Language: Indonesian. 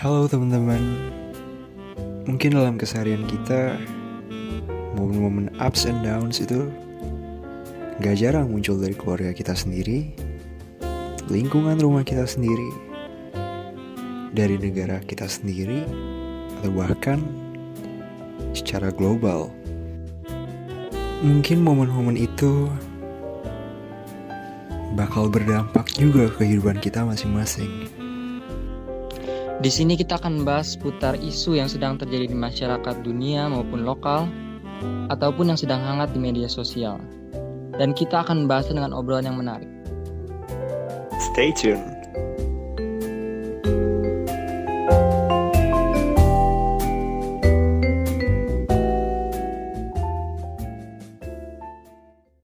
Halo teman-teman. Mungkin dalam keseharian kita, momen-momen ups and downs itu gak jarang muncul dari keluarga kita sendiri, lingkungan rumah kita sendiri, dari negara kita sendiri, atau bahkan secara global. Mungkin momen-momen itu bakal berdampak juga ke kehidupan kita masing-masing. Di sini kita akan bahas seputar isu yang sedang terjadi di masyarakat dunia maupun lokal, ataupun yang sedang hangat di media sosial. Dan kita akan bahasnya dengan obrolan yang menarik. Stay tuned.